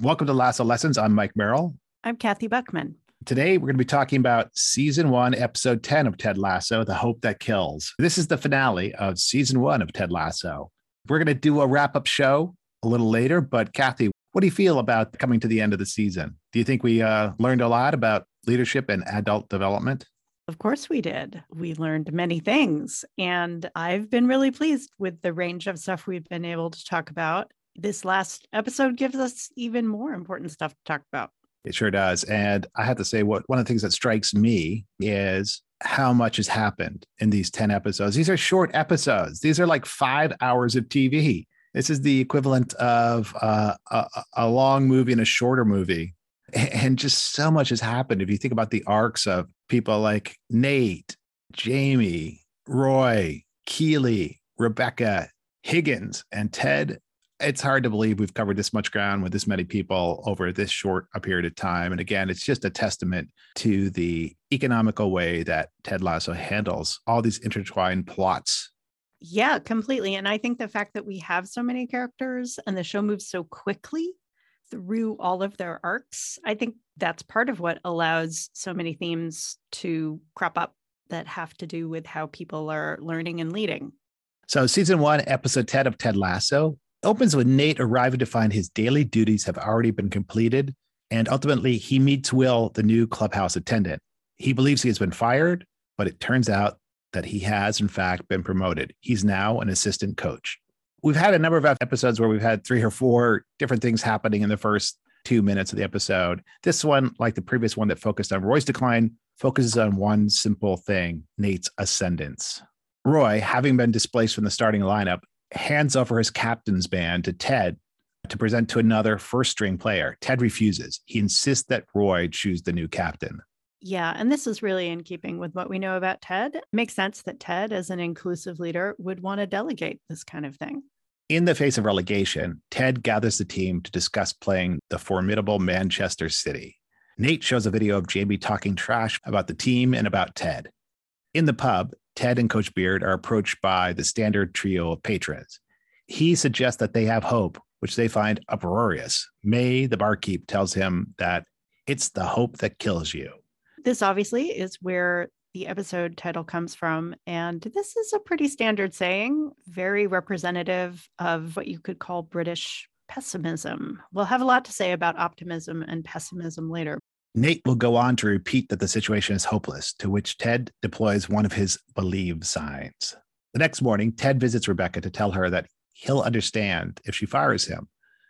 Welcome to Lasso Lessons. I'm Mike Merrill. I'm Kathy Buckman. Today, we're going to be talking about Season 1, Episode 10 of Ted Lasso, The Hope That Kills. This is the finale of Season 1 of Ted Lasso. We're going to do a wrap-up show a little later, but Kathy, what do you feel about coming to the end of the season? Do you think we learned a lot about leadership and adult development? Of course we did. We learned many things, and I've been really pleased with the range of stuff we've been able to talk about. This last episode gives us even more important stuff to talk about. It sure does. And I have to say, one of the things that strikes me is how much has happened in these 10 episodes. These are short episodes. These are like 5 hours of TV. This is the equivalent of a long movie and a shorter movie. And just so much has happened. If you think about the arcs of people like Nate, Jamie, Roy, Keely, Rebecca, Higgins, and Ted, it's hard to believe we've covered this much ground with this many people over this short a period of time. And again, it's just a testament to the economical way that Ted Lasso handles all these intertwined plots. Yeah, completely. And I think the fact that we have so many characters and the show moves so quickly through all of their arcs, I think that's part of what allows so many themes to crop up that have to do with how people are learning and leading. So Season 1, Episode 10 of Ted Lasso opens with Nate arriving to find his daily duties have already been completed, and ultimately he meets Will, the new clubhouse attendant. He believes he has been fired, but it turns out that he has, in fact, been promoted. He's now an assistant coach. We've had a number of episodes where we've had 3 or 4 different things happening in the first 2 minutes of the episode. This one, like the previous one that focused on Roy's decline, focuses on one simple thing, Nate's ascendance. Roy, having been displaced from the starting lineup, hands over his captain's band to Ted to present to another first-string player. Ted refuses. He insists that Roy choose the new captain. Yeah, and this is really in keeping with what we know about Ted. It makes sense that Ted, as an inclusive leader, would want to delegate this kind of thing. In the face of relegation, Ted gathers the team to discuss playing the formidable Manchester City. Nate shows a video of Jamie talking trash about the team and about Ted. In the pub, Ted and Coach Beard are approached by the standard trio of patrons. He suggests that they have hope, which they find uproarious. May, the barkeep, tells him that it's the hope that kills you. This obviously is where the episode title comes from, and this is a pretty standard saying, very representative of what you could call British pessimism. We'll have a lot to say about optimism and pessimism later. Nate will go on to repeat that the situation is hopeless, to which Ted deploys one of his believe signs. The next morning, Ted visits Rebecca to tell her that he'll understand if she fires him.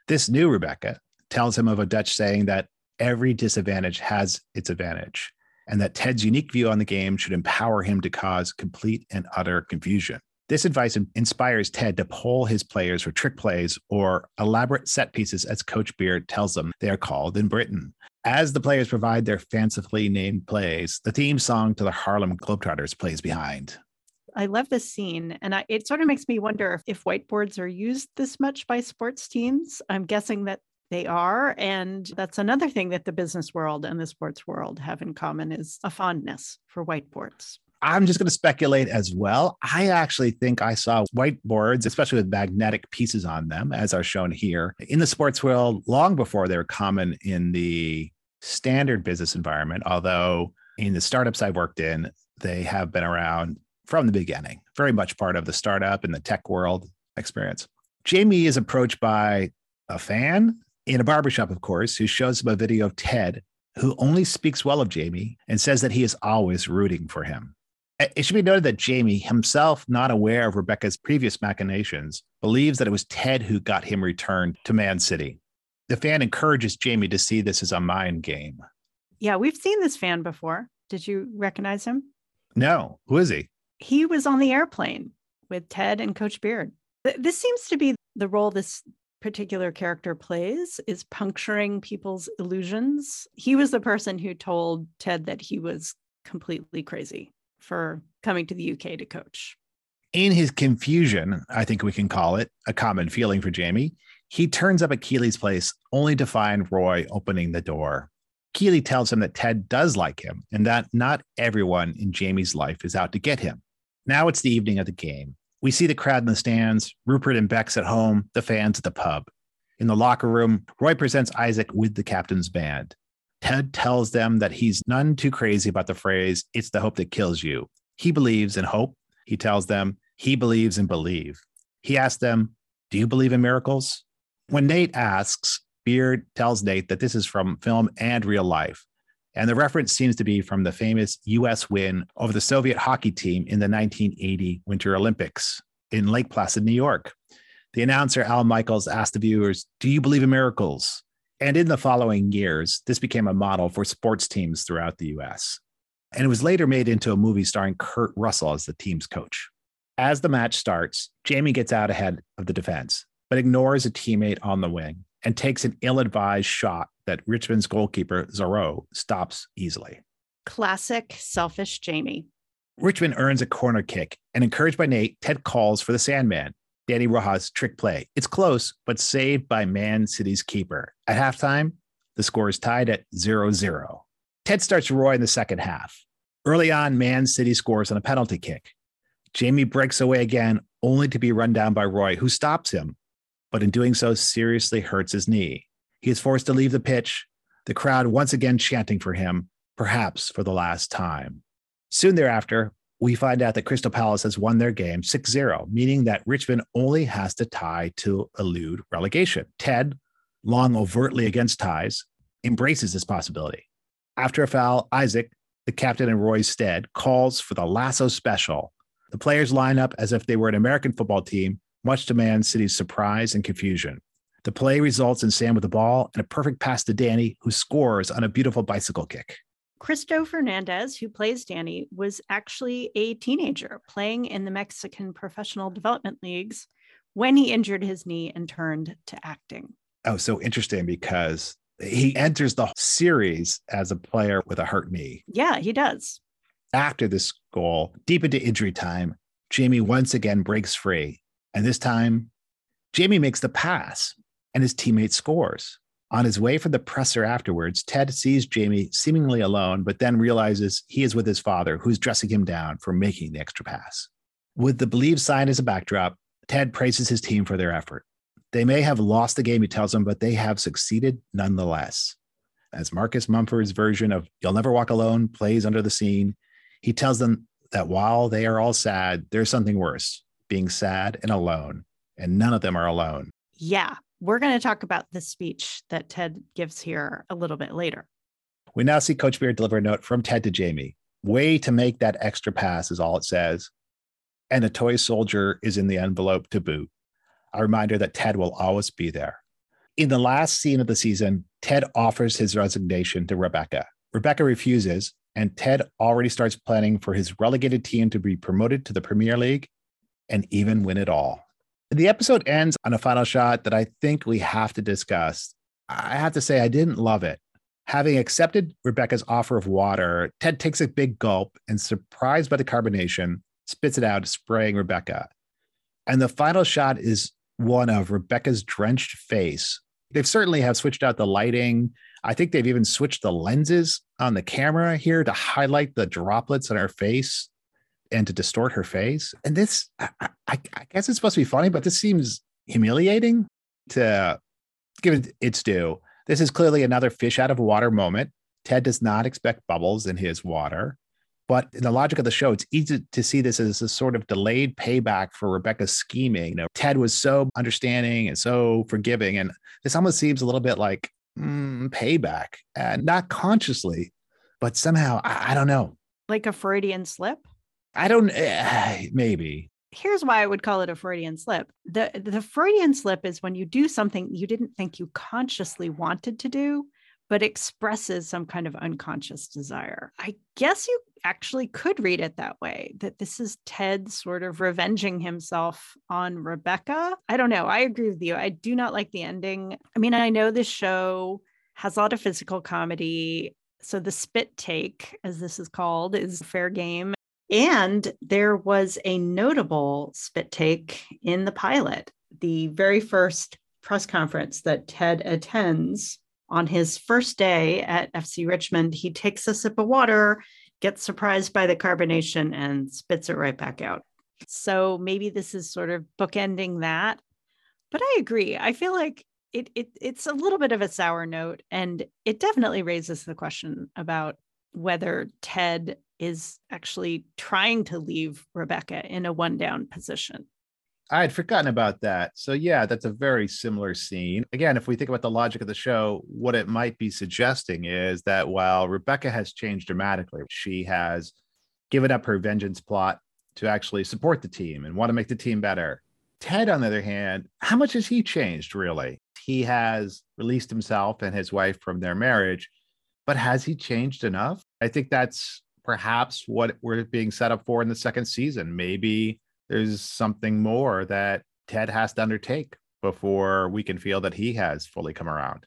This new Rebecca tells him of a Dutch saying that every disadvantage has its advantage, and that Ted's unique view on the game should empower him to cause complete and utter confusion. This advice inspires Ted to poll his players for trick plays or elaborate set pieces, as Coach Beard tells them they are called in Britain. As the players provide their fancifully named plays, the theme song to the Harlem Globetrotters plays behind. I love this scene, and it sort of makes me wonder if whiteboards are used this much by sports teams. I'm guessing that they are, and that's another thing that the business world and the sports world have in common is a fondness for whiteboards. I'm just going to speculate as well. I actually think I saw whiteboards, especially with magnetic pieces on them, as are shown here, in the sports world long before they were common in the standard business environment, although in the startups I worked in, they have been around from the beginning, very much part of the startup and the tech world experience. Jamie is approached by a fan in a barbershop, of course, who shows him a video of Ted, who only speaks well of Jamie and says that he is always rooting for him. It should be noted that Jamie, himself not aware of Rebecca's previous machinations, believes that it was Ted who got him returned to Man City. The fan encourages Jamie to see this as a mind game. Yeah, we've seen this fan before. Did you recognize him? No. Who is he? He was on the airplane with Ted and Coach Beard. This seems to be the role this particular character plays, is puncturing people's illusions. He was the person who told Ted that he was completely crazy for coming to the UK to coach. In his confusion, I think we can call it a common feeling for Jamie, he turns up at Keely's place only to find Roy opening the door. Keely tells him that Ted does like him and that not everyone in Jamie's life is out to get him. Now it's the evening of the game. We see the crowd in the stands, Rupert and Bex at home, the fans at the pub. In the locker room, Roy presents Isaac with the captain's band. Ted tells them that he's none too crazy about the phrase, "It's the hope that kills you." He believes in hope. He tells them he believes in believe. He asks them, "Do you believe in miracles?" When Nate asks, Beard tells Nate that this is from film and real life. And the reference seems to be from the famous U.S. win over the Soviet hockey team in the 1980 Winter Olympics in Lake Placid, New York. The announcer, Al Michaels, asked the viewers, "Do you believe in miracles?" And in the following years, this became a model for sports teams throughout the U.S. And it was later made into a movie starring Kurt Russell as the team's coach. As the match starts, Jamie gets out ahead of the defense, but ignores a teammate on the wing and takes an ill-advised shot that Richmond's goalkeeper, Zorro, stops easily. Classic selfish Jamie. Richmond earns a corner kick, and encouraged by Nate, Ted calls for the Sandman. Danny Rojas' trick play. It's close, but saved by Man City's keeper. At halftime, the score is tied at 0-0. Ted starts Roy in the second half. Early on, Man City scores on a penalty kick. Jamie breaks away again, only to be run down by Roy, who stops him, but in doing so seriously hurts his knee. He is forced to leave the pitch, the crowd once again chanting for him, perhaps for the last time. Soon thereafter, we find out that Crystal Palace has won their game 6-0, meaning that Richmond only has to tie to elude relegation. Ted, long overtly against ties, embraces this possibility. After a foul, Isaac, the captain in Roy's stead, calls for the Lasso Special. The players line up as if they were an American football team, much to Man City's surprise and confusion. The play results in Sam with the ball and a perfect pass to Danny, who scores on a beautiful bicycle kick. Cristo Fernandez, who plays Danny, was actually a teenager playing in the Mexican professional development leagues when he injured his knee and turned to acting. Oh, so interesting, because he enters the series as a player with a hurt knee. Yeah, he does. After this goal, deep into injury time, Jamie once again breaks free. And this time, Jamie makes the pass and his teammate scores. On his way from the presser afterwards, Ted sees Jamie seemingly alone, but then realizes he is with his father, who's dressing him down for making the extra pass. With the believe sign as a backdrop, Ted praises his team for their effort. They may have lost the game, he tells them, but they have succeeded nonetheless. As Marcus Mumford's version of "You'll Never Walk Alone" plays under the scene, he tells them that while they are all sad, there's something worse, being sad and alone, and none of them are alone. Yeah. We're going to talk about the speech that Ted gives here a little bit later. We now see Coach Beard deliver a note from Ted to Jamie. "Way to make that extra pass," is all it says. And a toy soldier is in the envelope to boot. A reminder that Ted will always be there. In the last scene of the season, Ted offers his resignation to Rebecca. Rebecca refuses, and Ted already starts planning for his relegated team to be promoted to the Premier League and even win it all. The episode ends on a final shot that I think we have to discuss. I have to say, I didn't love it. Having accepted Rebecca's offer of water, Ted takes a big gulp and, surprised by the carbonation, spits it out, spraying Rebecca. And the final shot is one of Rebecca's drenched face. They've certainly have switched out the lighting. I think they've even switched the lenses on the camera here to highlight the droplets on her face and to distort her face. And this, I guess it's supposed to be funny, but this seems humiliating. To give it its due, this is clearly another fish out of water moment. Ted does not expect bubbles in his water, but in the logic of the show, it's easy to see this as a sort of delayed payback for Rebecca's scheming. You know, Ted was so understanding and so forgiving, and this almost seems a little bit like payback, and not consciously, but somehow, I don't know. Like a Freudian slip? Maybe. Here's why I would call it a Freudian slip. The Freudian slip is when you do something you didn't think you consciously wanted to do, but expresses some kind of unconscious desire. I guess you actually could read it that way, that this is Ted sort of revenging himself on Rebecca. I don't know. I agree with you. I do not like the ending. I mean, I know this show has a lot of physical comedy, so the spit take, as this is called, is fair game. And there was a notable spit take in the pilot. The very first press conference that Ted attends on his first day at FC Richmond, he takes a sip of water, gets surprised by the carbonation, and spits it right back out. So maybe this is sort of bookending that. But I agree. I feel like it's a little bit of a sour note, and it definitely raises the question about whether Ted is actually trying to leave Rebecca in a one-down position. I had forgotten about that. So yeah, that's a very similar scene. Again, if we think about the logic of the show, what it might be suggesting is that while Rebecca has changed dramatically, she has given up her vengeance plot to actually support the team and want to make the team better. Ted, on the other hand, how much has he changed, really? He has released himself and his wife from their marriage, but has he changed enough? I think that's perhaps what we're being set up for in the second season. Maybe there's something more that Ted has to undertake before we can feel that he has fully come around.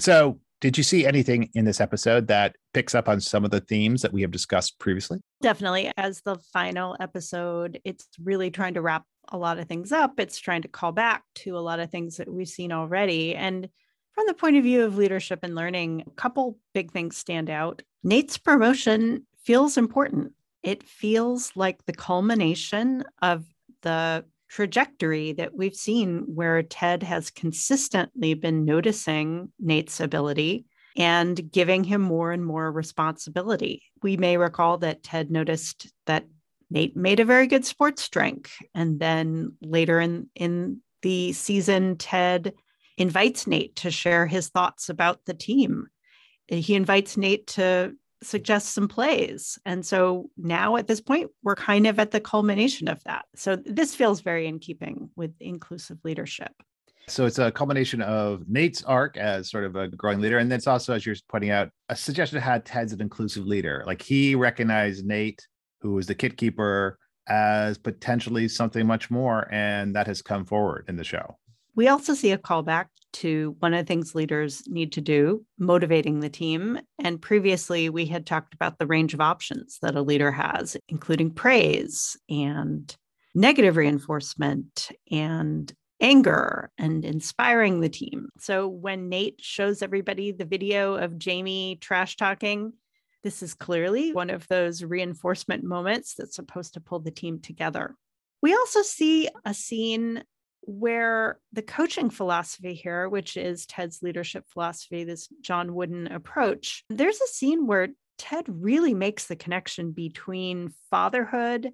So did you see anything in this episode that picks up on some of the themes that we have discussed previously? Definitely. As the final episode, it's really trying to wrap a lot of things up. It's trying to call back to a lot of things that we've seen already. And from the point of view of leadership and learning, a couple big things stand out. Nate's promotion feels important. It feels like the culmination of the trajectory that we've seen where Ted has consistently been noticing Nate's ability and giving him more and more responsibility. We may recall that Ted noticed that Nate made a very good sports drink. And then later in the season, Ted invites Nate to share his thoughts about the team. He invites Nate to suggest some plays. And so now at this point, we're kind of at the culmination of that. So this feels very in keeping with inclusive leadership. So it's a culmination of Nate's arc as sort of a growing leader. And that's also, as you're pointing out, a suggestion had Ted's an inclusive leader. Like he recognized Nate, who was the kit keeper, as potentially something much more. And that has come forward in the show. We also see a callback to one of the things leaders need to do, motivating the team. And previously, we had talked about the range of options that a leader has, including praise and negative reinforcement and anger and inspiring the team. So when Nate shows everybody the video of Jamie trash talking, this is clearly one of those reinforcement moments that's supposed to pull the team together. We also see a scene where the coaching philosophy here, which is Ted's leadership philosophy, this John Wooden approach, there's a scene where Ted really makes the connection between fatherhood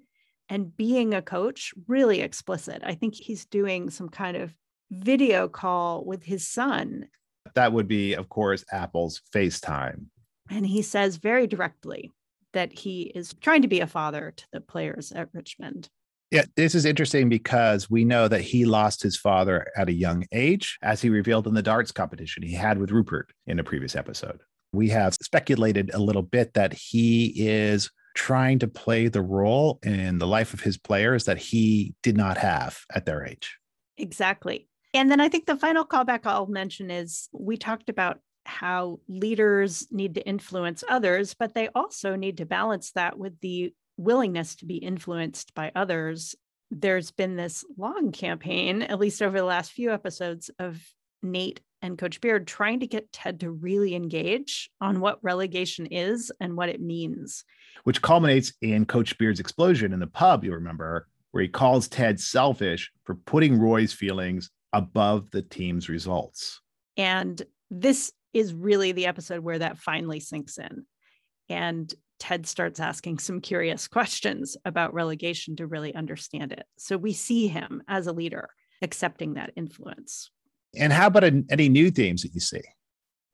and being a coach really explicit. I think he's doing some kind of video call with his son. That would be, of course, Apple's FaceTime. And he says very directly that he is trying to be a father to the players at Richmond. Yeah, this is interesting because we know that he lost his father at a young age, as he revealed in the darts competition he had with Rupert in a previous episode. We have speculated a little bit that he is trying to play the role in the life of his players that he did not have at their age. Exactly. And then I think the final callback I'll mention is we talked about how leaders need to influence others, but they also need to balance that with the willingness to be influenced by others. There's been this long campaign, at least over the last few episodes, of Nate and Coach Beard trying to get Ted to really engage on what relegation is and what it means. Which culminates in Coach Beard's explosion in the pub, you'll remember, where he calls Ted selfish for putting Roy's feelings above the team's results. And this is really the episode where that finally sinks in. And Ted starts asking some curious questions about relegation to really understand it. So we see him as a leader accepting that influence. And how about any new themes that you see?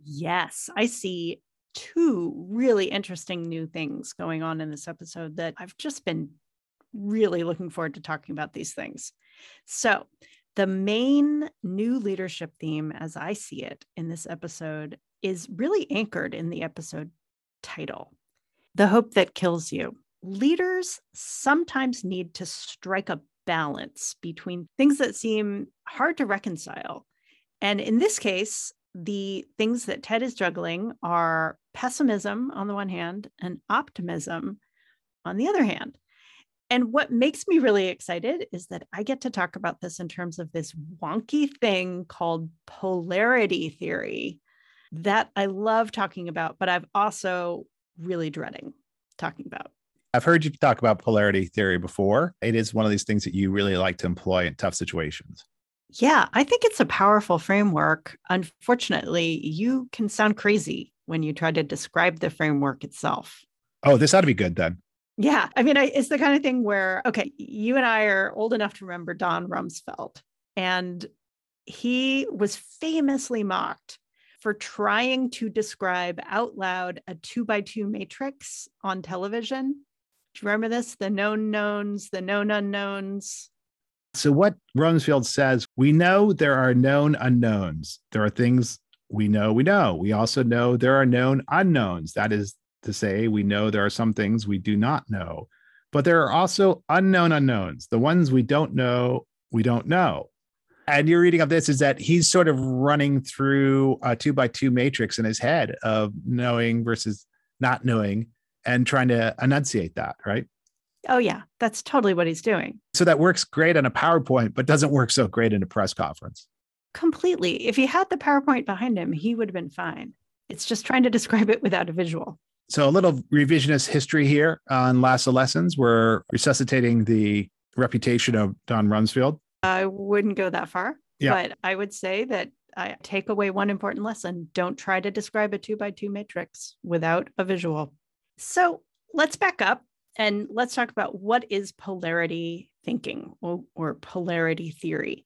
Yes, I see two really interesting new things going on in this episode that I've just been really looking forward to talking about these things. So the main new leadership theme, as I see it in this episode, is really anchored in the episode title. The hope that kills you. Leaders sometimes need to strike a balance between things that seem hard to reconcile. And in this case, the things that Ted is juggling are pessimism on the one hand and optimism on the other hand. And what makes me really excited is that I get to talk about this in terms of this wonky thing called polarity theory that I love talking about, but I've also really dreading talking about. I've heard you talk about polarity theory before. It is one of these things that you really like to employ in tough situations. Yeah, I think it's a powerful framework. Unfortunately, you can sound crazy when you try to describe the framework itself. Oh, this ought to be good then. Yeah. I mean, it's the kind of thing where, okay, you and I are old enough to remember Don Rumsfeld, and he was famously mocked for trying to describe out loud a 2x2 matrix on television. Do you remember this? The known knowns, the known unknowns. So what Rumsfeld says, we know there are known unknowns. There are things we know. We also know there are known unknowns. That is to say, we know there are some things we do not know, but there are also unknown unknowns. The ones we don't know. And your reading of this is that he's sort of running through a 2x2 matrix in his head of knowing versus not knowing and trying to enunciate that, right? Oh, yeah. That's totally what he's doing. So that works great on a PowerPoint, but doesn't work so great in a press conference. Completely. If he had the PowerPoint behind him, he would have been fine. It's just trying to describe it without a visual. So a little revisionist history here on Lasso Lessons. We're resuscitating the reputation of Don Rumsfeld. I wouldn't go that far, But I would say that I take away one important lesson. Don't try to describe a 2x2 matrix without a visual. So let's back up. And let's talk about what is polarity thinking or polarity theory.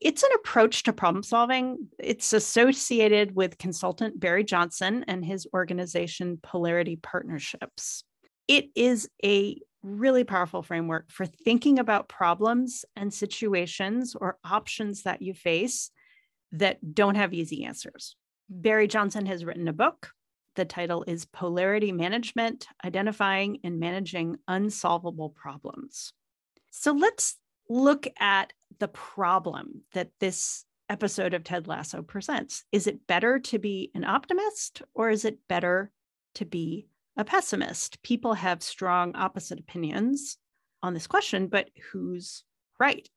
It's an approach to problem solving. It's associated with consultant Barry Johnson and his organization, Polarity Partnerships. It is a really powerful framework for thinking about problems and situations or options that you face that don't have easy answers. Barry Johnson has written a book. The title is Polarity Management, Identifying and Managing Unsolvable Problems. So let's look at the problem that this episode of Ted Lasso presents. Is it better to be an optimist or is it better to be a pessimist? People have strong opposite opinions on this question, but who's right?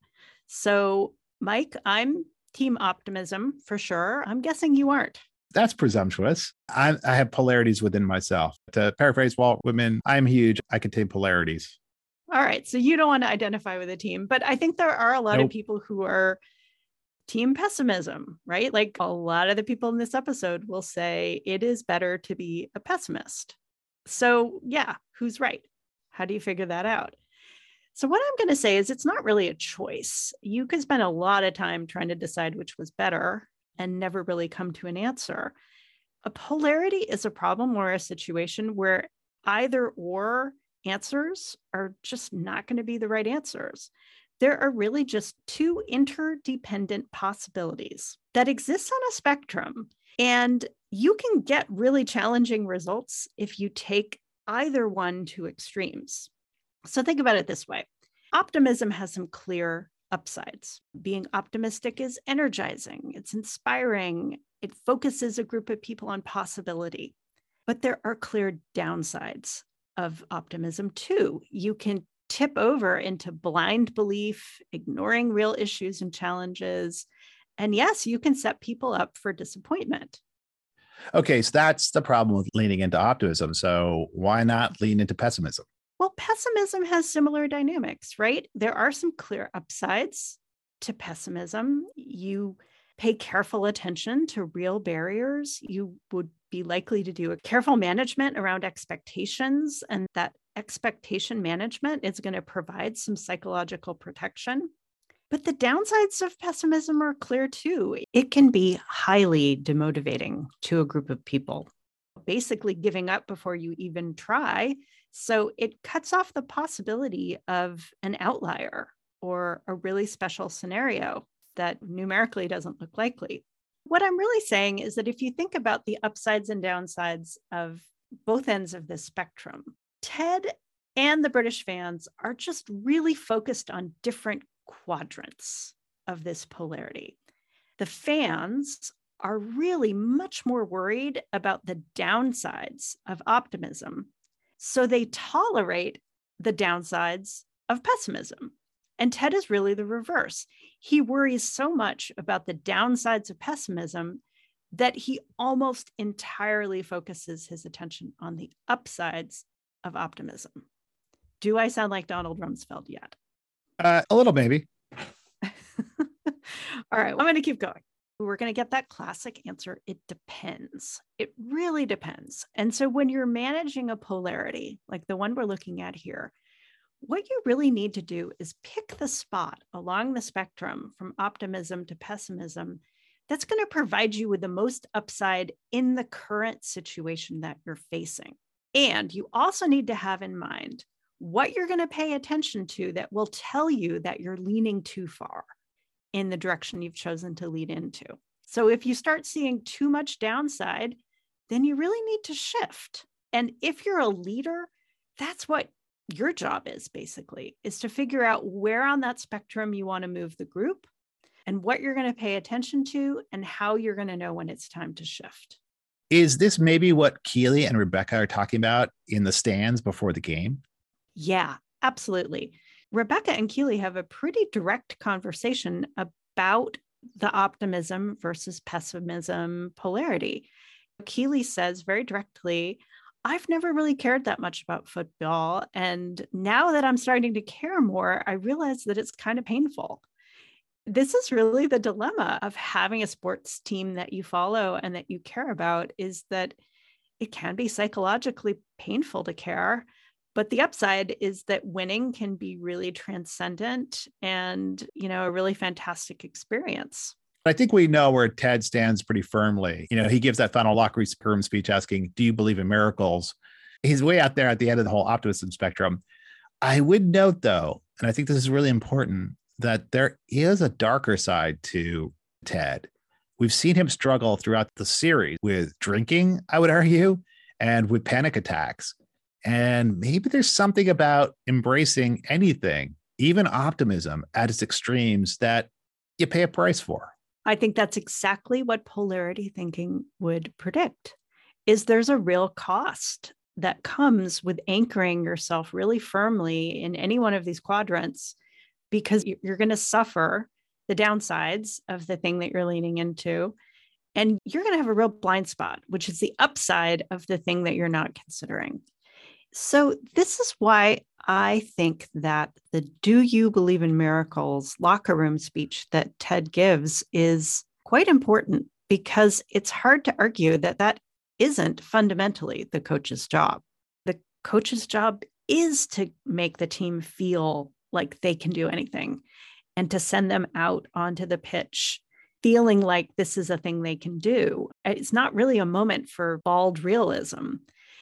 So, Mike, I'm team optimism for sure. I'm guessing you aren't. That's presumptuous. I have polarities within myself. To paraphrase Walt Whitman, I'm huge. I contain polarities. All right. So you don't want to identify with a team, but I think there are a lot of people who are team pessimism, right? Like a lot of the people in this episode will say it is better to be a pessimist. So yeah, who's right? How do you figure that out? So what I'm going to say is it's not really a choice. You could spend a lot of time trying to decide which was better and never really come to an answer. A polarity is a problem or a situation where either or answers are just not going to be the right answers. There are really just two interdependent possibilities that exist on a spectrum, and you can get really challenging results if you take either one to extremes. So think about it this way. Optimism has some clear upsides. Being optimistic is energizing, it's inspiring, it focuses a group of people on possibility. But there are clear downsides of optimism too. You can tip over into blind belief, ignoring real issues and challenges. And yes, you can set people up for disappointment. Okay, so that's the problem with leaning into optimism. So why not lean into pessimism? Well, pessimism has similar dynamics, right? There are some clear upsides to pessimism. You pay careful attention to real barriers. You would be likely to do a careful management around expectations, and that expectation management is going to provide some psychological protection. But the downsides of pessimism are clear too. It can be highly demotivating to a group of people, basically giving up before you even try. So it cuts off the possibility of an outlier or a really special scenario that numerically doesn't look likely. What I'm really saying is that if you think about the upsides and downsides of both ends of this spectrum, Ted and the British fans are just really focused on different quadrants of this polarity. The fans are really much more worried about the downsides of optimism. So they tolerate the downsides of pessimism. And Ted is really the reverse. He worries so much about the downsides of pessimism that he almost entirely focuses his attention on the upsides of optimism. Do I sound like Donald Rumsfeld yet? A little, maybe. All right, well, I'm going to keep going. We're going to get that classic answer. It depends. It really depends. And so when you're managing a polarity, like the one we're looking at here, what you really need to do is pick the spot along the spectrum from optimism to pessimism that's going to provide you with the most upside in the current situation that you're facing. And you also need to have in mind what you're going to pay attention to that will tell you that you're leaning too far in the direction you've chosen to lead into. So if you start seeing too much downside, then you really need to shift. And if you're a leader, that's what your job is basically, is to figure out where on that spectrum you want to move the group and what you're going to pay attention to and how you're going to know when it's time to shift. Is this maybe what Keely and Rebecca are talking about in the stands before the game? Yeah, absolutely. Rebecca and Keely have a pretty direct conversation about the optimism versus pessimism polarity. Keely says very directly, I've never really cared that much about football. And now that I'm starting to care more, I realize that it's kind of painful. This is really the dilemma of having a sports team that you follow and that you care about, is that it can be psychologically painful to care. But the upside is that winning can be really transcendent and, you know, a really fantastic experience. I think we know where Ted stands pretty firmly. You know, he gives that final locker room speech asking, do you believe in miracles? He's way out there at the end of the whole optimism spectrum. I would note, though, and I think this is really important, that there is a darker side to Ted. We've seen him struggle throughout the series with drinking, I would argue, and with panic attacks. And maybe there's something about embracing anything, even optimism at its extremes, that you pay a price for. I think that's exactly what polarity thinking would predict, is there's a real cost that comes with anchoring yourself really firmly in any one of these quadrants, because you're going to suffer the downsides of the thing that you're leaning into, and you're going to have a real blind spot, which is the upside of the thing that you're not considering. So this is why I think that the "Do you believe in miracles?" locker room speech that Ted gives is quite important, because it's hard to argue that that isn't fundamentally the coach's job. The coach's job is to make the team feel like they can do anything and to send them out onto the pitch feeling like this is a thing they can do. It's not really a moment for bald realism.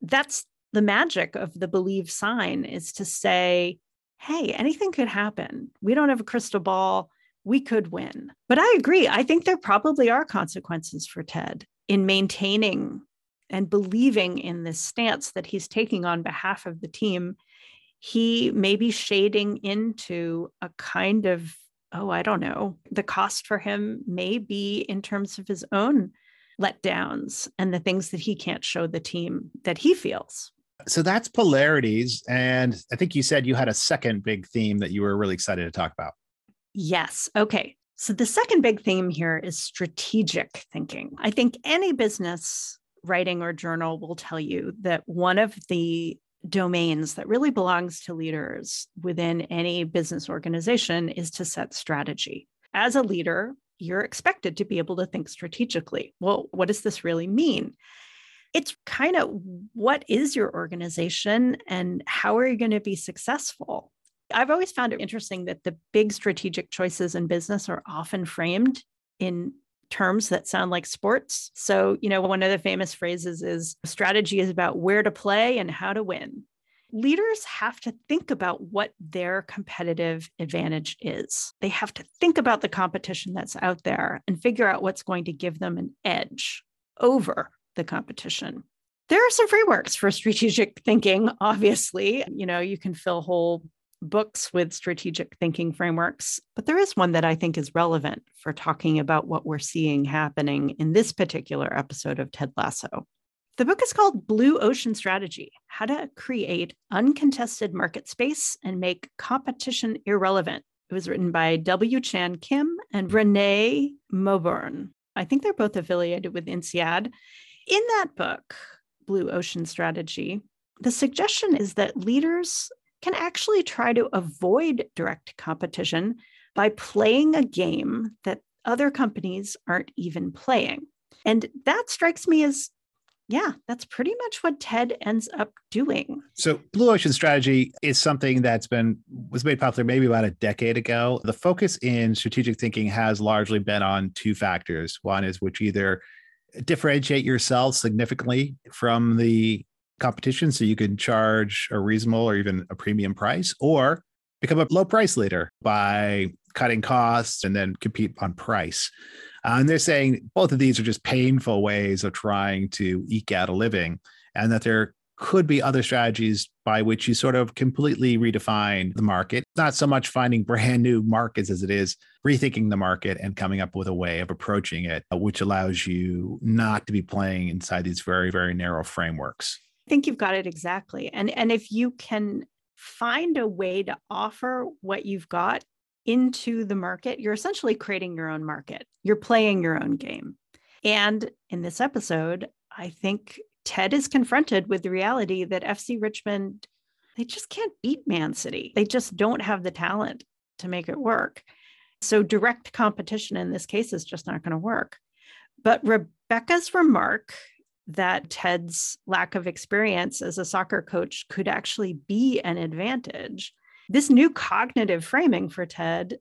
That's the magic of the believe sign, is to say, hey, anything could happen. We don't have a crystal ball. We could win. But I agree. I think there probably are consequences for Ted in maintaining and believing in this stance that he's taking on behalf of the team. He may be shading into a kind of, the cost for him may be in terms of his own letdowns and the things that he can't show the team that he feels. So that's polarities. And I think you said you had a second big theme that you were really excited to talk about. Yes. Okay. So the second big theme here is strategic thinking. I think any business writing or journal will tell you that one of the domains that really belongs to leaders within any business organization is to set strategy. As a leader, you're expected to be able to think strategically. Well, what does this really mean? It's kind of, what is your organization and how are you going to be successful? I've always found it interesting that the big strategic choices in business are often framed in terms that sound like sports. So, you know, one of the famous phrases is, strategy is about where to play and how to win. Leaders have to think about what their competitive advantage is. They have to think about the competition that's out there and figure out what's going to give them an edge over the competition. There are some frameworks for strategic thinking, obviously. You know, you can fill whole books with strategic thinking frameworks, but there is one that I think is relevant for talking about what we're seeing happening in this particular episode of Ted Lasso. The book is called Blue Ocean Strategy: How to Create Uncontested Market Space and Make Competition Irrelevant. It was written by W. Chan Kim and Renee Moburn. I think they're both affiliated with INSEAD. In that book, Blue Ocean Strategy, the suggestion is that leaders can actually try to avoid direct competition by playing a game that other companies aren't even playing. And that strikes me as, yeah, that's pretty much what Ted ends up doing. So Blue Ocean Strategy is something that's was made popular maybe about a decade ago. The focus in strategic thinking has largely been on two factors. One is which either differentiate yourself significantly from the competition so you can charge a reasonable or even a premium price, or become a low price leader by cutting costs and then compete on price. And they're saying both of these are just painful ways of trying to eke out a living, and that there could be other strategies by which you sort of completely redefine the market. Not so much finding brand new markets as it is rethinking the market and coming up with a way of approaching it, which allows you not to be playing inside these very, very narrow frameworks. I think you've got it exactly. And if you can find a way to offer what you've got into the market, you're essentially creating your own market. You're playing your own game. And in this episode, I think Ted is confronted with the reality that FC Richmond, they just can't beat Man City. They just don't have the talent to make it work. So direct competition in this case is just not going to work. But Rebecca's remark that Ted's lack of experience as a soccer coach could actually be an advantage, this new cognitive framing for Ted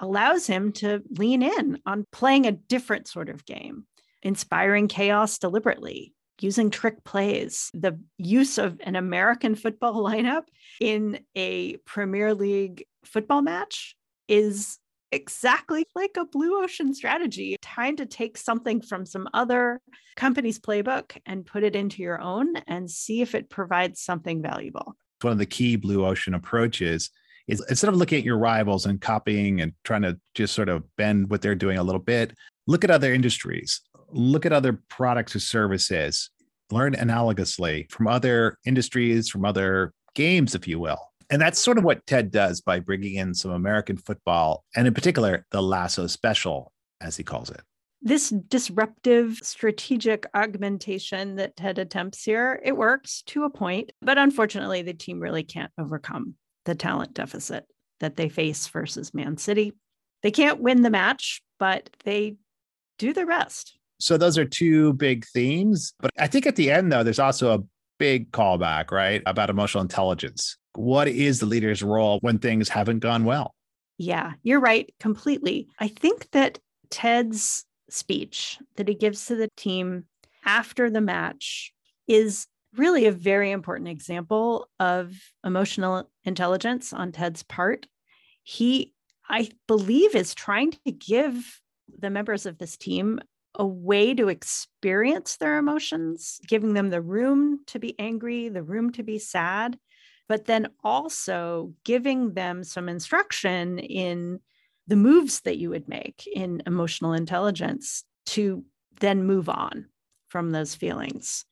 allows him to lean in on playing a different sort of game, inspiring chaos deliberately, using trick plays, the use of an American football lineup in a Premier League football match is exactly like a Blue Ocean Strategy, trying to take something from some other company's playbook and put it into your own and see if it provides something valuable. One of the key Blue Ocean approaches is instead of looking at your rivals and copying and trying to just sort of bend what they're doing a little bit, look at other industries, look at other products or services, learn analogously from other industries, from other games, if you will. And that's sort of what Ted does by bringing in some American football, and in particular, the Lasso Special, as he calls it. This disruptive strategic augmentation that Ted attempts here, it works to a point, but unfortunately, the team really can't overcome the talent deficit that they face versus Man City. They can't win the match, but they do their best. So those are two big themes. But I think at the end, though, there's also a big callback, right, about emotional intelligence. What is the leader's role when things haven't gone well? Yeah, you're right, completely. I think that Ted's speech that he gives to the team after the match is really a very important example of emotional intelligence on Ted's part. He, I believe, is trying to give the members of this team a way to experience their emotions, giving them the room to be angry, the room to be sad, but then also giving them some instruction in the moves that you would make in emotional intelligence to then move on from those feelings.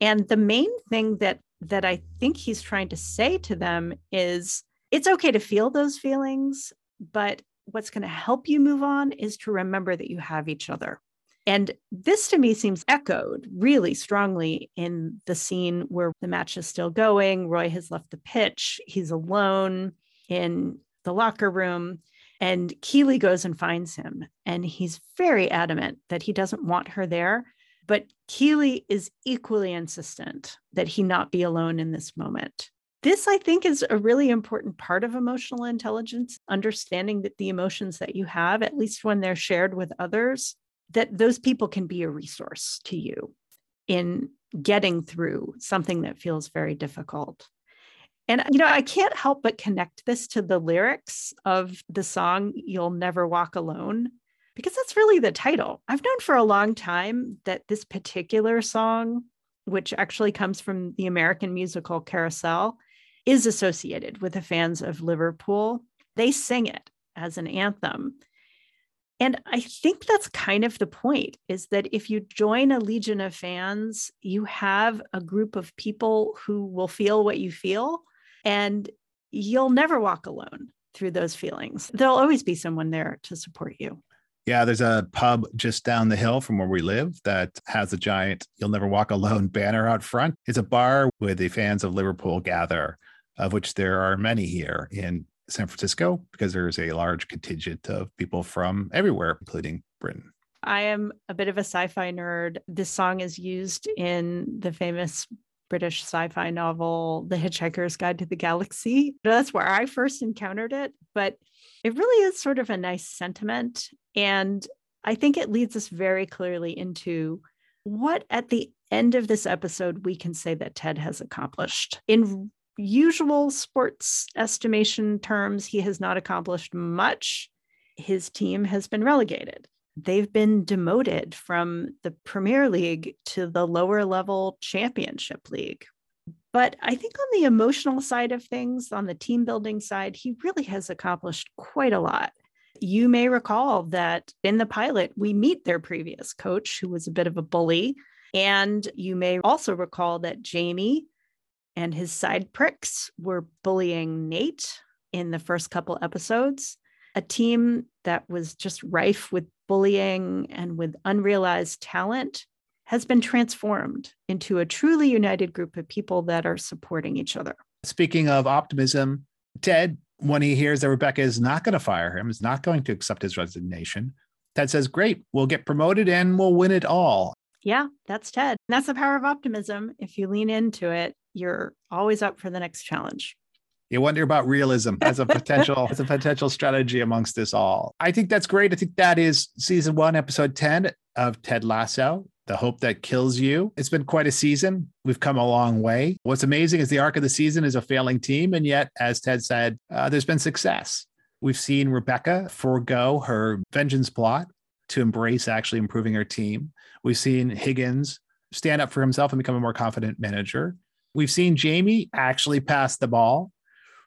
And the main thing that I think he's trying to say to them is it's okay to feel those feelings, but what's going to help you move on is to remember that you have each other. And this to me seems echoed really strongly in the scene where the match is still going. Roy has left the pitch. He's alone in the locker room. And Keely goes and finds him, and he's very adamant that he doesn't want her there. But Keely is equally insistent that he not be alone in this moment. This, I think, is a really important part of emotional intelligence, understanding that the emotions that you have, at least when they're shared with others, that those people can be a resource to you in getting through something that feels very difficult. And, you know, I can't help but connect this to the lyrics of the song, You'll Never Walk Alone, because that's really the title. I've known for a long time that this particular song, which actually comes from the American musical Carousel, is associated with the fans of Liverpool. They sing it as an anthem. And I think that's kind of the point, is that if you join a legion of fans, you have a group of people who will feel what you feel. And you'll never walk alone through those feelings. There'll always be someone there to support you. Yeah, there's a pub just down the hill from where we live that has a giant You'll Never Walk Alone banner out front. It's a bar where the fans of Liverpool gather, of which there are many here in San Francisco because there is a large contingent of people from everywhere, including Britain. I am a bit of a sci-fi nerd. This song is used in the famous British sci-fi novel, The Hitchhiker's Guide to the Galaxy. That's where I first encountered it, but it really is sort of a nice sentiment. And I think it leads us very clearly into what at the end of this episode, we can say that Ted has accomplished. In usual sports estimation terms, he has not accomplished much. His team has been relegated. They've been demoted from the Premier League to the lower level Championship League. But I think on the emotional side of things, on the team building side, he really has accomplished quite a lot. You may recall that in the pilot, we meet their previous coach, who was a bit of a bully. And you may also recall that Jamie and his side pricks were bullying Nate in the first couple episodes, a team that was just rife with bullying and with unrealized talent has been transformed into a truly united group of people that are supporting each other. Speaking of optimism, Ted, when he hears that Rebecca is not going to fire him, is not going to accept his resignation, Ted says, great, we'll get promoted and we'll win it all. Yeah, that's Ted. And that's the power of optimism. If you lean into it, you're always up for the next challenge. You wonder about realism as a potential as a potential strategy amongst us all. I think that's great. I think that is season 1, episode 10 of Ted Lasso, The Hope That Kills You. It's been quite a season. We've come a long way. What's amazing is the arc of the season is a failing team. And yet, as Ted said, there's been success. We've seen Rebecca forego her vengeance plot to embrace actually improving her team. We've seen Higgins stand up for himself and become a more confident manager. We've seen Jamie actually pass the ball.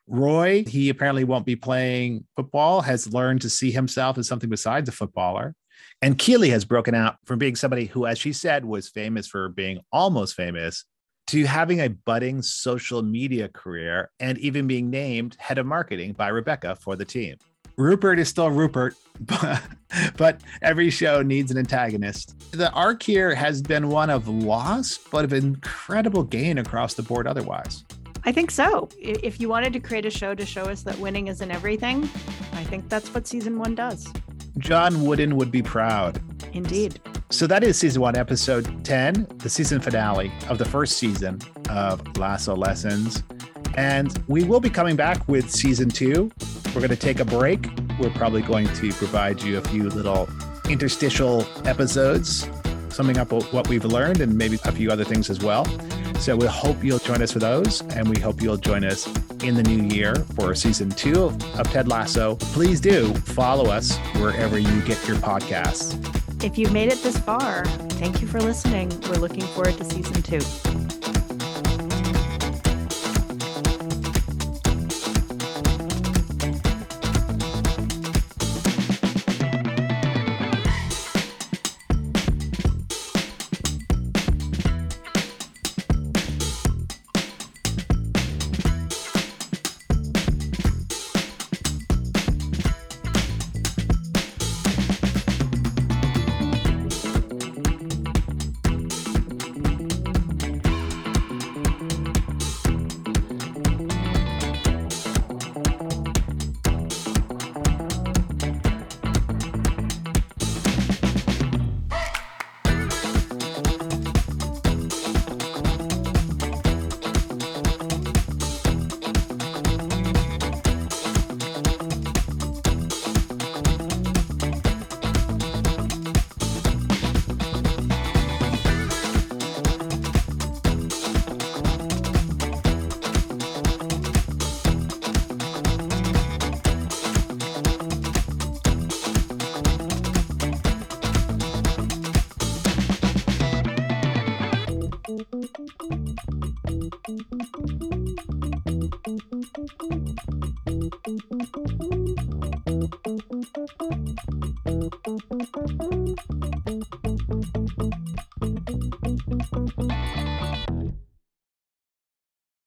Roy, he apparently won't be playing football, has learned to see himself as something besides a footballer. And Keely has broken out from being somebody who, as she said, was famous for being almost famous to having a budding social media career and even being named head of marketing by Rebecca for the team. Rupert is still Rupert, but every show needs an antagonist. The arc here has been one of loss, but of incredible gain across the board otherwise. I think so. If you wanted to create a show to show us that winning isn't everything, I think that's what season 1 does. John Wooden would be proud. Indeed. So that is season 1, episode 10, the season finale of the first season of Lasso Lessons. And we will be coming back with season 2. We're going to take a break. We're probably going to provide you a few little interstitial episodes, summing up what we've learned and maybe a few other things as well. So we hope you'll join us for those, and we hope you'll join us in the new year for season 2 of Ted Lasso. Please do follow us wherever you get your podcasts. If you've made it this far, thank you for listening. We're looking forward to season 2.